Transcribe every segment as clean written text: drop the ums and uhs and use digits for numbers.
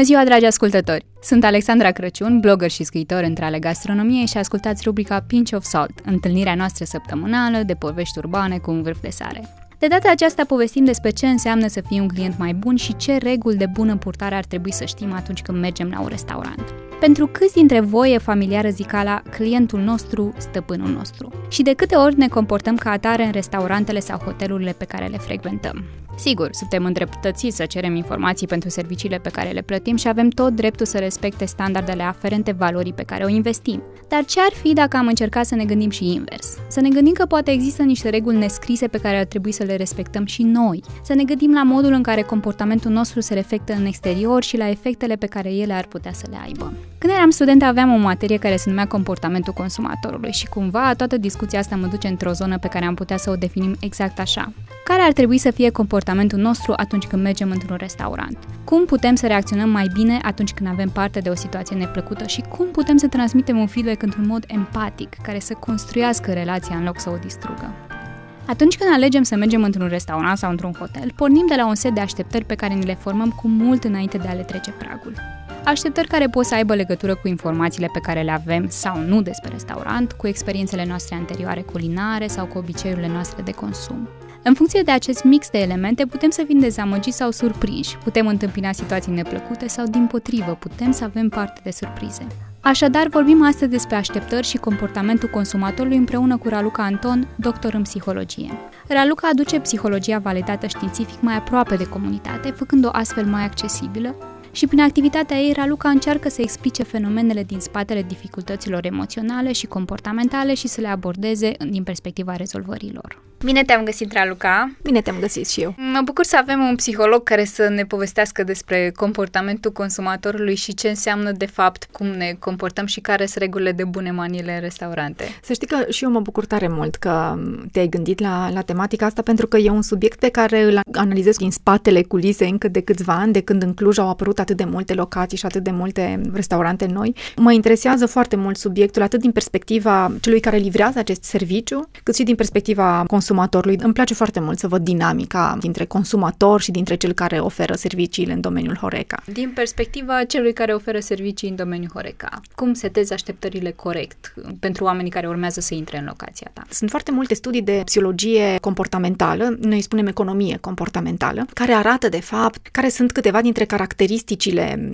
Bună ziua, dragi ascultători! Sunt Alexandra Crăciun, blogger și scriitor între ale gastronomiei și ascultați rubrica Pinch of Salt, întâlnirea noastră săptămânală de povești urbane cu un vârf de sare. De data aceasta povestim despre ce înseamnă să fii un client mai bun și ce reguli de bună purtare ar trebui să știm atunci când mergem la un restaurant. Pentru câți dintre voi e familiară zicala clientul nostru, stăpânul nostru? Și de câte ori ne comportăm ca atare în restaurantele sau hotelurile pe care le frecventăm? Sigur, suntem îndreptățiți să cerem informații pentru serviciile pe care le plătim și avem tot dreptul să respecte standardele aferente valorii pe care o investim. Dar ce ar fi dacă am încercat să ne gândim și invers? Să ne gândim că poate există niște reguli nescrise pe care ar trebui să le respectăm și noi. Să ne gândim la modul în care comportamentul nostru se reflectă în exterior și la efectele pe care ele ar putea să le aibă. Când eram student aveam o materie care se numea comportamentul consumatorului și cumva toată discuția asta mă duce într-o zonă pe care am putea să o definim exact așa. Care ar trebui să fie comportamentul nostru atunci când mergem într-un restaurant? Cum putem să reacționăm mai bine atunci când avem parte de o situație neplăcută și cum putem să transmitem un feedback într-un mod empatic, care să construiască relația în loc să o distrugă? Atunci când alegem să mergem într-un restaurant sau într-un hotel, pornim de la un set de așteptări pe care ni le formăm cu mult înainte de a le trece pragul. Așteptări care pot să aibă legătură cu informațiile pe care le avem sau nu despre restaurant, cu experiențele noastre anterioare culinare sau cu obiceiurile noastre de consum. În funcție de acest mix de elemente, putem să fim dezamăgiți sau surprinși, putem întâmpina situații neplăcute sau, dimpotrivă, putem să avem parte de surprize. Așadar, vorbim astăzi despre așteptări și comportamentul consumatorului împreună cu Raluca Anton, doctor în psihologie. Raluca aduce psihologia validată științific mai aproape de comunitate, făcând-o astfel mai accesibilă, și prin activitatea ei, Raluca încearcă să explice fenomenele din spatele dificultăților emoționale și comportamentale și să le abordeze din perspectiva rezolvărilor. Bine te-am găsit, Raluca! Bine te-am găsit și eu! Mă bucur să avem un psiholog care să ne povestească despre comportamentul consumatorului și ce înseamnă, de fapt, cum ne comportăm și care sunt regulile de bune maniere în restaurante. Să știi că și eu mă bucur tare mult că te-ai gândit la tematica asta, pentru că e un subiect pe care îl analizez din spatele culise încă de câțiva ani, de când în Cluj au apărut atât de multe locații și atât de multe restaurante noi. Mă interesează foarte mult subiectul, atât din perspectiva celui care livrează acest serviciu, cât și din perspectiva consumatorului. Îmi place foarte mult să văd dinamica dintre consumator și dintre cel care oferă serviciile în domeniul Horeca. Din perspectiva celui care oferă servicii în domeniul Horeca, cum setezi așteptările corect pentru oamenii care urmează să intre în locația ta? Sunt foarte multe studii de psihologie comportamentală, noi spunem economie comportamentală, care arată, de fapt, care sunt câteva dintre caracteristicile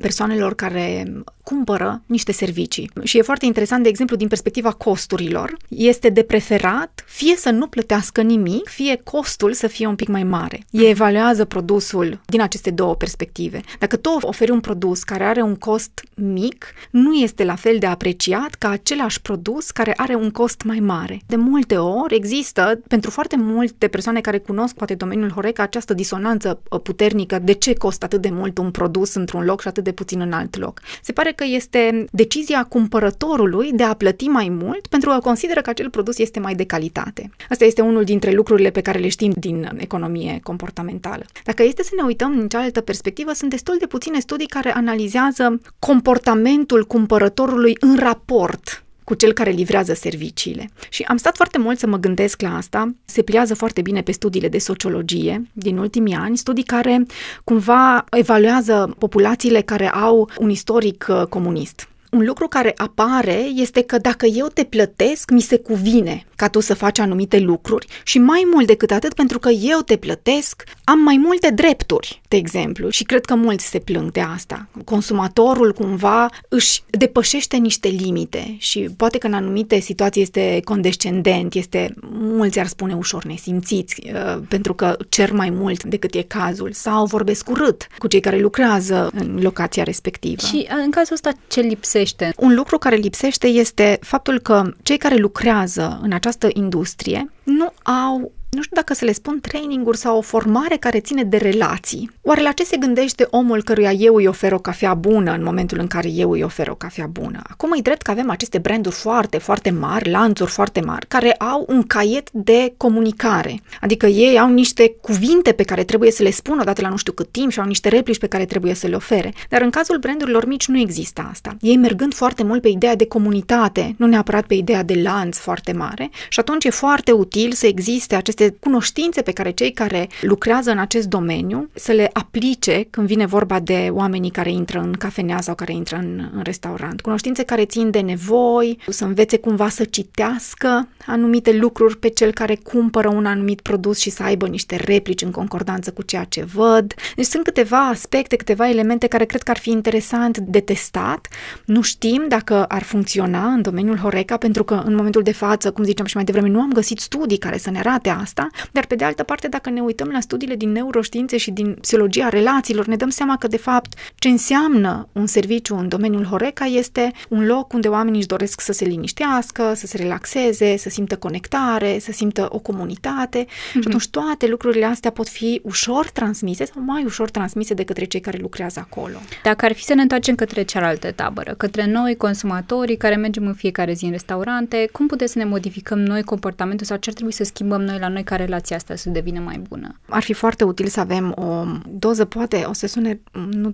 persoanelor care cumpără niște servicii. Și e foarte interesant, de exemplu, din perspectiva costurilor, este de preferat fie să nu plătească nimic, fie costul să fie un pic mai mare. Ei evaluează produsul din aceste două perspective. Dacă tu oferi un produs care are un cost mic, nu este la fel de apreciat ca același produs care are un cost mai mare. De multe ori există, pentru foarte multe persoane care cunosc poate domeniul Horeca, această disonanță puternică de ce costă atât de mult un produs într-un loc și atât de puțin în alt loc. Se pare că este decizia cumpărătorului de a plăti mai mult pentru că consideră că acel produs este mai de calitate. Asta este unul dintre lucrurile pe care le știm din economie comportamentală. Dacă este să ne uităm în cealaltă perspectivă, sunt destul de puține studii care analizează comportamentul cumpărătorului în raport cu cel care livrează serviciile. Și am stat foarte mult să mă gândesc la asta, se pliază foarte bine pe studiile de sociologie din ultimii ani, studii care cumva evaluează populațiile care au un istoric comunist. Un lucru care apare este că dacă eu te plătesc, mi se cuvine ca tu să faci anumite lucruri și mai mult decât atât, pentru că eu te plătesc, am mai multe drepturi, de exemplu, și cred că mulți se plâng de asta. Consumatorul cumva își depășește niște limite și poate că în anumite situații este condescendent, este, mulți ar spune, ușor nesimțiți, pentru că cer mai mult decât e cazul sau vorbesc urât cu cei care lucrează în locația respectivă. Și în cazul ăsta ce lipsește? Un lucru care lipsește este faptul că cei care lucrează în această industrie nu au, nu știu dacă să le spun, training-uri sau o formare care ține de relații. Oare la ce se gândește omul căruia eu îi ofer o cafea bună în momentul în care eu îi ofer o cafea bună? Acum e drept că avem aceste branduri foarte, foarte mari, lanțuri foarte mari, care au un caiet de comunicare. Adică ei au niște cuvinte pe care trebuie să le spună odată la nu știu cât timp și au niște replici pe care trebuie să le ofere. Dar în cazul brandurilor mici nu există asta. Ei mergând foarte mult pe ideea de comunitate, nu neapărat pe ideea de lanț foarte mare, și atunci e foarte util să existe aceste aceste cunoștințe pe care cei care lucrează în acest domeniu să le aplice când vine vorba de oamenii care intră în cafenea sau care intră în restaurant. Cunoștințe care țin de nevoi, să învețe cumva să citească anumite lucruri pe cel care cumpără un anumit produs și să aibă niște replici în concordanță cu ceea ce văd. Deci sunt câteva aspecte, câteva elemente care cred că ar fi interesant de testat. Nu știm dacă ar funcționa în domeniul Horeca, pentru că în momentul de față, cum ziceam și mai devreme, nu am găsit studii care să ne arate asta, dar pe de altă parte, dacă ne uităm la studiile din neuroștiințe și din psihologia relațiilor, ne dăm seama că, de fapt, ce înseamnă un serviciu în domeniul Horeca este un loc unde oamenii își doresc să se liniștească, să se relaxeze, să simtă conectare, să simtă o comunitate și atunci toate lucrurile astea pot fi ușor transmise sau mai ușor transmise de către cei care lucrează acolo. Dacă ar fi să ne întoarcem către cealaltă tabără, către noi, consumatorii care mergem în fiecare zi în restaurante, cum putem să ne modificăm noi comportamentul sau ce ar trebui să schimbăm noi la noi ca relația asta să devină mai bună? Ar fi foarte util să avem o doză, poate o să sune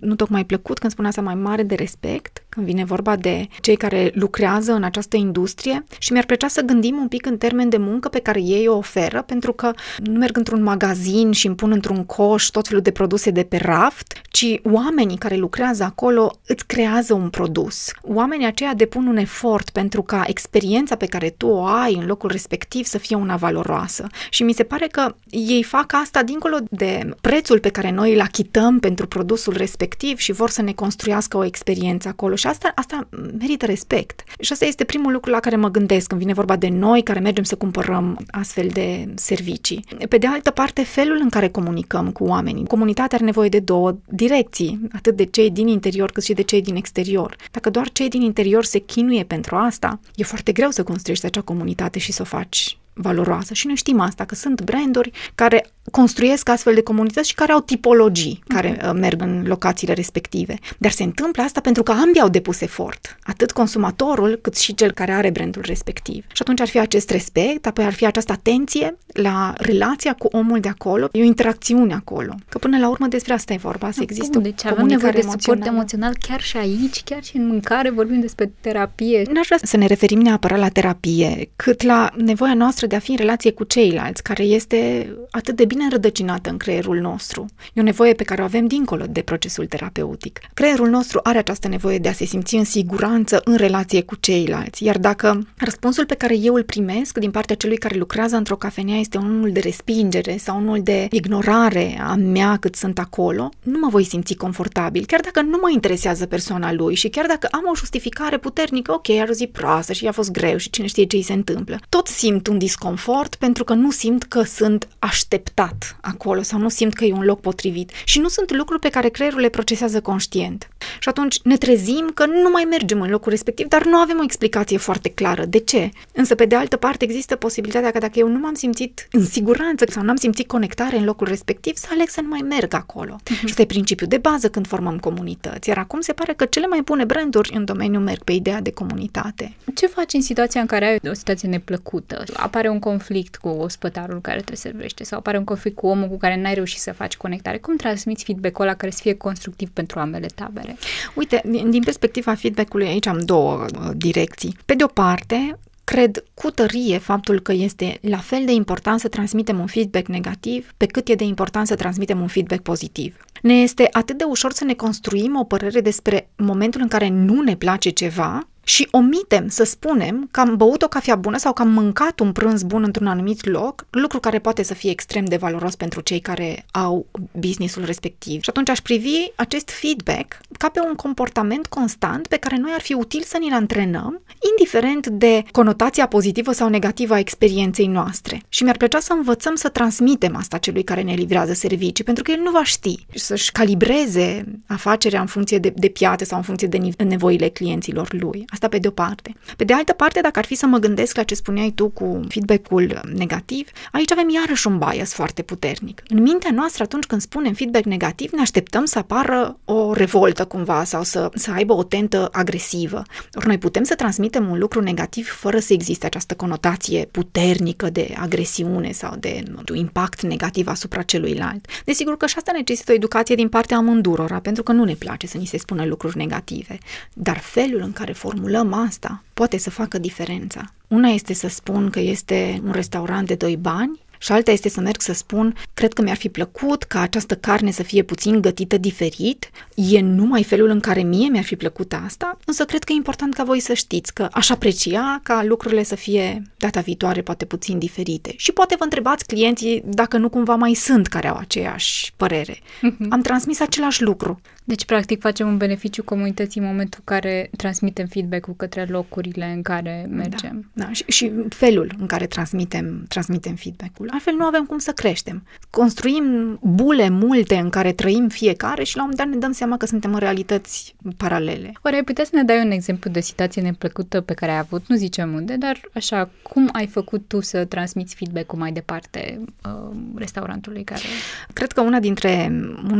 nu tocmai plăcut când spun asta, mai mare de respect când vine vorba de cei care lucrează în această industrie și mi-ar plăcea să gândim un pic în termen de muncă pe care ei o oferă, pentru că nu merg într-un magazin și îmi pun într-un coș tot felul de produse de pe raft, ci oamenii care lucrează acolo îți creează un produs. Oamenii aceia depun un efort pentru ca experiența pe care tu o ai în locul respectiv să fie una valoroasă. Și mi se pare că ei fac asta dincolo de prețul pe care noi îl achităm pentru produsul respectiv și vor să ne construiască o experiență acolo. Și asta merită respect. Și asta este primul lucru la care mă gândesc când vine vorba de noi care mergem să cumpărăm astfel de servicii. Pe de altă parte, felul în care comunicăm cu oamenii. Comunitatea are nevoie de două direcții, atât de cei din interior cât și de cei din exterior. Dacă doar cei din interior se chinuie pentru asta, e foarte greu să construiești acea comunitate și să o faci valoroasă. Și noi știm asta, că sunt branduri care construiesc astfel de comunități și care au tipologii care merg în locațiile respective. Dar se întâmplă asta pentru că ambii au depus efort, atât consumatorul cât și cel care are brandul respectiv. Și atunci ar fi acest respect, apoi ar fi această atenție la relația cu omul de acolo, e o interacțiune acolo. Că până la urmă despre asta e vorba, să există deci o comunicare de suport emoțional chiar și aici, chiar și în mâncare, vorbim despre terapie. N-aș vrea să ne referim neapărat la terapie, cât la nevoia noastră de a fi în relație cu ceilalți, care este atât de bine înrădăcinată în creierul nostru. E o nevoie pe care o avem dincolo de procesul terapeutic. Creierul nostru are această nevoie de a se simți în siguranță în relație cu ceilalți, iar dacă răspunsul pe care eu îl primesc din partea celui care lucrează într-o cafenea este unul de respingere sau unul de ignorare a mea cât sunt acolo, nu mă voi simți confortabil, chiar dacă nu mă interesează persoana lui și chiar dacă am o justificare puternică, ok, are o zi proastă și i-a fost greu și cine știe ce îi se întâmplă. Tot simt un disconfort pentru că nu simt că sunt așteptat acolo sau nu simt că e un loc potrivit și nu sunt lucruri pe care creierul le procesează conștient. Și atunci ne trezim că nu mai mergem în locul respectiv, dar nu avem o explicație foarte clară de ce. Însă pe de altă parte există posibilitatea că dacă eu nu m-am simțit în siguranță sau n-am simțit conectare în locul respectiv, să aleg să nu mai merg acolo. Și ăsta e principiul de bază când formăm comunități. Iar acum se pare că cele mai bune branduri în domeniu merg pe ideea de comunitate. Ce faci în situația în care ai o situație neplăcută? Apare un conflict cu ospătarul care te servește sau apare un conflict cu omul cu care n-ai reușit să faci conectare. Cum transmiți feedback-ul ăla care să fie constructiv pentru ambele tabere? Uite, din perspectiva feedback-ului aici am două direcții. Pe de o parte, cred cu tărie faptul că este la fel de important să transmitem un feedback negativ pe cât e de important să transmitem un feedback pozitiv. Ne este atât de ușor să ne construim o părere despre momentul în care nu ne place ceva și omitem să spunem că am băut o cafea bună sau că am mâncat un prânz bun într-un anumit loc, lucru care poate să fie extrem de valoros pentru cei care au businessul respectiv. Și atunci aș privi acest feedback ca pe un comportament constant pe care noi ar fi util să ni-l antrenăm, indiferent de conotația pozitivă sau negativă a experienței noastre. Și mi-ar plăcea să învățăm să transmitem asta celui care ne livrează servicii, pentru că el nu va ști să-și calibreze afacerea în funcție de piață sau în funcție de nevoile clienților lui. Asta pe de o parte. Pe de altă parte, dacă ar fi să mă gândesc la ce spuneai tu cu feedback-ul negativ, aici avem iarăși un bias foarte puternic. În mintea noastră, atunci când spunem feedback negativ, ne așteptăm să apară o revoltă cumva sau să aibă o tentă agresivă. Ori noi putem să transmitem un lucru negativ fără să existe această conotație puternică de agresiune sau de impact negativ asupra celuilalt. Desigur că și asta necesită o educație din partea amândurora, pentru că nu ne place să ni se spună lucruri negative. Dar felul în care formulăm asta poate să facă diferența. Una este să spun că este un restaurant de 2 bani Și alta este să merg să spun, cred că mi-ar fi plăcut ca această carne să fie puțin gătită diferit, e numai felul în care mie mi-ar fi plăcut asta, însă cred că e important ca voi să știți că aș aprecia ca lucrurile să fie data viitoare poate puțin diferite. Și poate vă întrebați clienții dacă nu cumva mai sunt care au aceeași părere. Am transmis același lucru. Deci, practic, facem un beneficiu comunității în momentul în care transmitem feedback-ul către locurile în care mergem. Da, da. Și felul în care transmitem feedback-ul. Altfel nu avem cum să creștem. Construim bule multe în care trăim fiecare și la un moment dat ne dăm seama că suntem în realități paralele. Oare ai putea să ne dai un exemplu de situație neplăcută pe care ai avut? Nu zicem unde, dar așa, cum ai făcut tu să transmiți feedback-ul mai departe restaurantului care... Cred că unul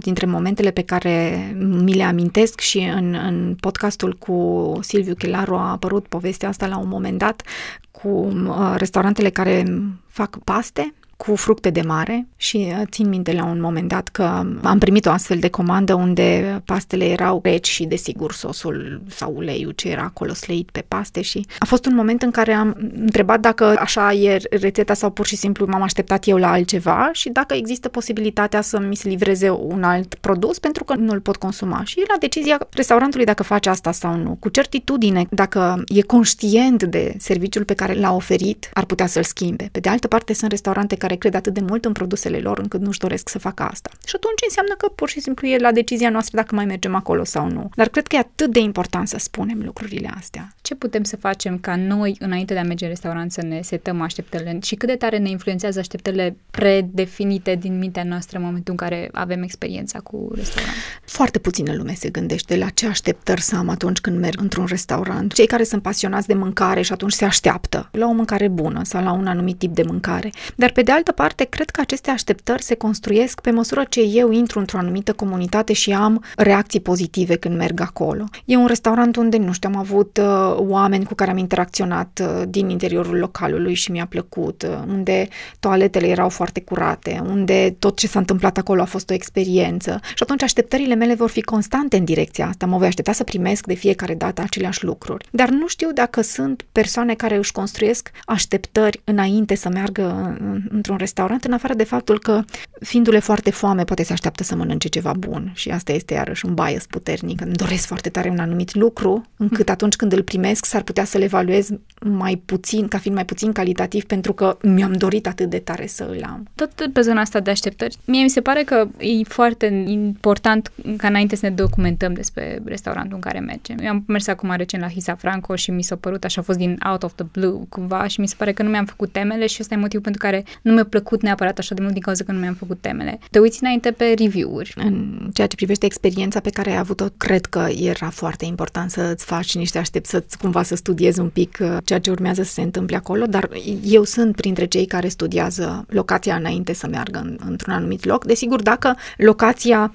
dintre momentele pe care mi le amintesc și în podcastul cu Silviu Chilaru a apărut povestea asta la un moment dat cu restaurantele care fac paste cu fructe de mare și țin minte la un moment dat că am primit o astfel de comandă unde pastele erau reci și desigur sosul sau uleiul ce era acolo sleit pe paste și a fost un moment în care am întrebat dacă așa e rețeta sau pur și simplu m-am așteptat eu la altceva și dacă există posibilitatea să mi se livreze un alt produs pentru că nu-l pot consuma și era decizia restaurantului dacă face asta sau nu. Cu certitudine, dacă e conștient de serviciul pe care l-a oferit, ar putea să-l schimbe. Pe de altă parte, sunt restaurante care cred atât de mult în produsele lor încât nu-și doresc să facă asta. Și atunci înseamnă că pur și simplu e la decizia noastră dacă mai mergem acolo sau nu. Dar cred că e atât de important să spunem lucrurile astea. Ce putem să facem ca noi, înainte de a merge în restaurant, să ne setăm așteptările și cât de tare ne influențează așteptările predefinite din mintea noastră în momentul în care avem experiența cu restaurant? Foarte puțină lume se gândește la ce așteptări să am atunci când merg într-un restaurant. Cei care sunt pasionați de mâncare și atunci se așteaptă la o mâncare bună sau la un anumit tip de mâncare. Dar pe de altă parte, cred că aceste așteptări se construiesc pe măsură ce eu intru într-o anumită comunitate și am reacții pozitive când merg acolo. E un restaurant unde, nu știu, am avut oameni cu care am interacționat din interiorul localului și mi-a plăcut, unde toaletele erau foarte curate, unde tot ce s-a întâmplat acolo a fost o experiență. Și atunci așteptările mele vor fi constante în direcția asta. Mă voi aștepta să primesc de fiecare dată aceleași lucruri. Dar nu știu dacă sunt persoane care își construiesc așteptări înainte să meargă într-un restaurant, în afară de faptul că, fiindu-le foarte foame, poate se așteaptă să mănânce ceva bun și asta este iarăși un bias puternic. Îmi doresc foarte tare un anumit lucru, încât atunci când îl primesc s-ar putea să-l evaluez mai puțin, ca fiind mai puțin calitativ, pentru că mi-am dorit atât de tare să îl am. Tot pe zona asta de așteptări, mie mi se pare că e foarte important ca înainte să ne documentăm despre restaurantul în care mergem. Eu am mers acum recent la Hisa Franco și mi s-a părut, așa a fost din out of the blue cumva și mi se pare că nu mi-am făcut temele și ăsta e motivul pentru care nu mi-a plăcut neapărat așa de mult din cauza că nu mi-am făcut temele. Te uiți înainte pe review-uri. În ceea ce privește experiența pe care ai avut-o, cred că era foarte important să-ți faci niște așteptări, cumva să studiezi un pic ceea ce urmează să se întâmple acolo, dar eu sunt printre cei care studiază locația înainte să meargă într-un anumit loc. Desigur, dacă locația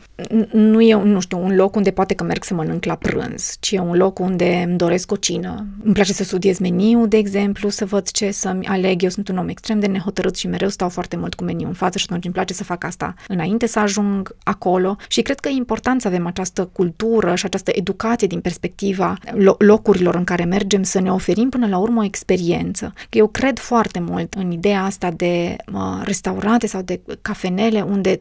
nu e, nu știu, un loc unde poate că merg să mănânc la prânz, ci e un loc unde îmi doresc o cină. Îmi place să studiez meniul, de exemplu, să văd ce să-mi aleg. Eu sunt un om extrem de nehotărât și mereu stau foarte mult cu meniu în față și atunci îmi place să fac asta înainte să ajung acolo și cred că e important să avem această cultură și această educație din perspectiva locurilor în care mergem să ne oferim până la urmă o experiență. Eu cred foarte mult în ideea asta de restaurante sau de cafenele unde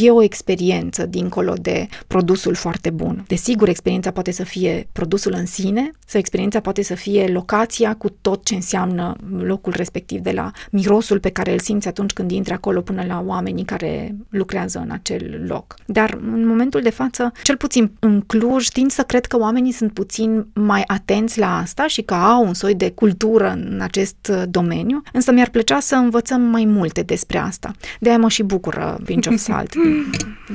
e o experiență dincolo de produsul foarte bun. Desigur, experiența poate să fie produsul în sine sau experiența poate să fie locația cu tot ce înseamnă locul respectiv, de la mirosul pe care îl simți atunci când intri acolo până la oamenii care lucrează în acel loc. Dar în momentul de față, cel puțin în Cluj, tind să cred că oamenii sunt puțin mai atenți la asta și că au un soi de cultură în acest domeniu, însă mi-ar plăcea să învățăm mai multe despre asta. De-aia mă și bucură Pinch of Salt.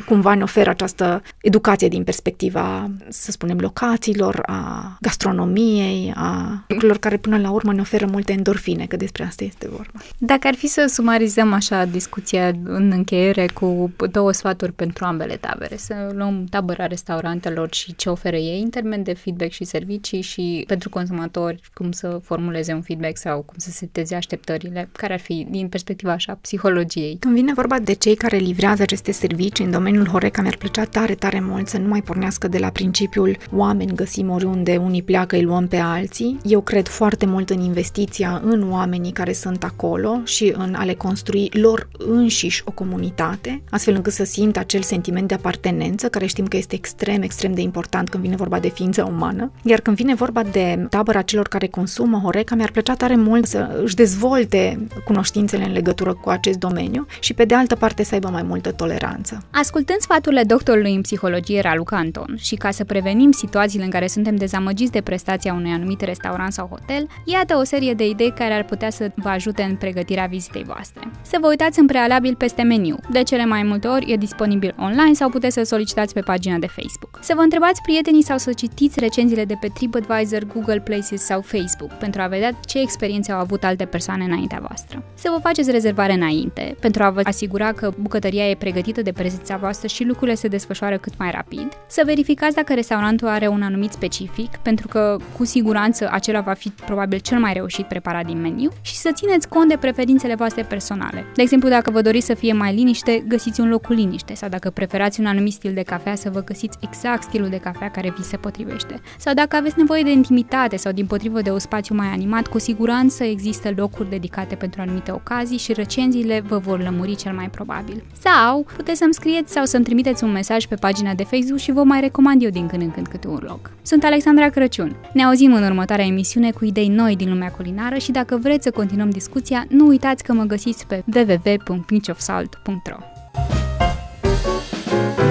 Cumva ne oferă această educație din perspectiva, să spunem, locațiilor, a gastronomiei, a lucrurilor care până la urmă ne oferă multe endorfine, că despre asta este vorba. Dacă ar fi să sumarizăm așa discuția în încheiere cu două sfaturi pentru ambele tabere, să luăm tabăra restaurantelor și ce oferă ei în termen de feedback și servicii și pentru consumatori cum să formuleze un feedback sau cum să seteze așteptările, care ar fi din perspectiva așa psihologiei? Când vine vorba de cei care livrează acest aceste servicii în domeniul Horeca mi-ar plăcea tare, tare mult să nu mai pornească de la principiul oameni găsim oriunde, unii pleacă, îi luăm pe alții. Eu cred foarte mult în investiția în oamenii care sunt acolo și în a le construi lor înșiși o comunitate, astfel încât să simt acel sentiment de apartenență, care știm că este extrem, extrem de important când vine vorba de ființa umană. Iar când vine vorba de tabăra celor care consumă Horeca, mi-ar plăcea tare mult să își dezvolte cunoștințele în legătură cu acest domeniu și, pe de altă parte, să aibă mai multă toleranță. Ascultând sfaturile doctorului în psihologie Raluca Anton și ca să prevenim situațiile în care suntem dezamăgiți de prestația unui anumit restaurant sau hotel, iată o serie de idei care ar putea să vă ajute în pregătirea vizitei voastre. Să vă uitați în prealabil peste meniu. De cele mai multe ori e disponibil online sau puteți să solicitați pe pagina de Facebook. Să vă întrebați prietenii sau să citiți recenziile de pe TripAdvisor, Google Places sau Facebook pentru a vedea ce experiențe au avut alte persoane înaintea voastră. Să vă faceți rezervare înainte pentru a vă asigura că bucătăria e pregătită de prezența voastră și lucrurile se desfășoară cât mai rapid. Să verificați dacă restaurantul are un anumit specific, pentru că cu siguranță acela va fi probabil cel mai reușit preparat din meniu, și să țineți cont de preferințele voastre personale. De exemplu, dacă vă doriți să fie mai liniște, găsiți un loc cu liniște, sau dacă preferați un anumit stil de cafea, să vă găsiți exact stilul de cafea care vi se potrivește. Sau dacă aveți nevoie de intimitate sau dimpotrivă de un spațiu mai animat, cu siguranță există locuri dedicate pentru anumite ocazii și recenziile vă vor lămuri cel mai probabil. Sau puteți să-mi scrieți sau să-mi trimiteți un mesaj pe pagina de Facebook și vă mai recomand eu din când în când câte un loc. Sunt Alexandra Crăciun. Ne auzim în următoarea emisiune cu idei noi din lumea culinară și dacă vreți să continuăm discuția, nu uitați că mă găsiți pe www.pinchofsalt.ro.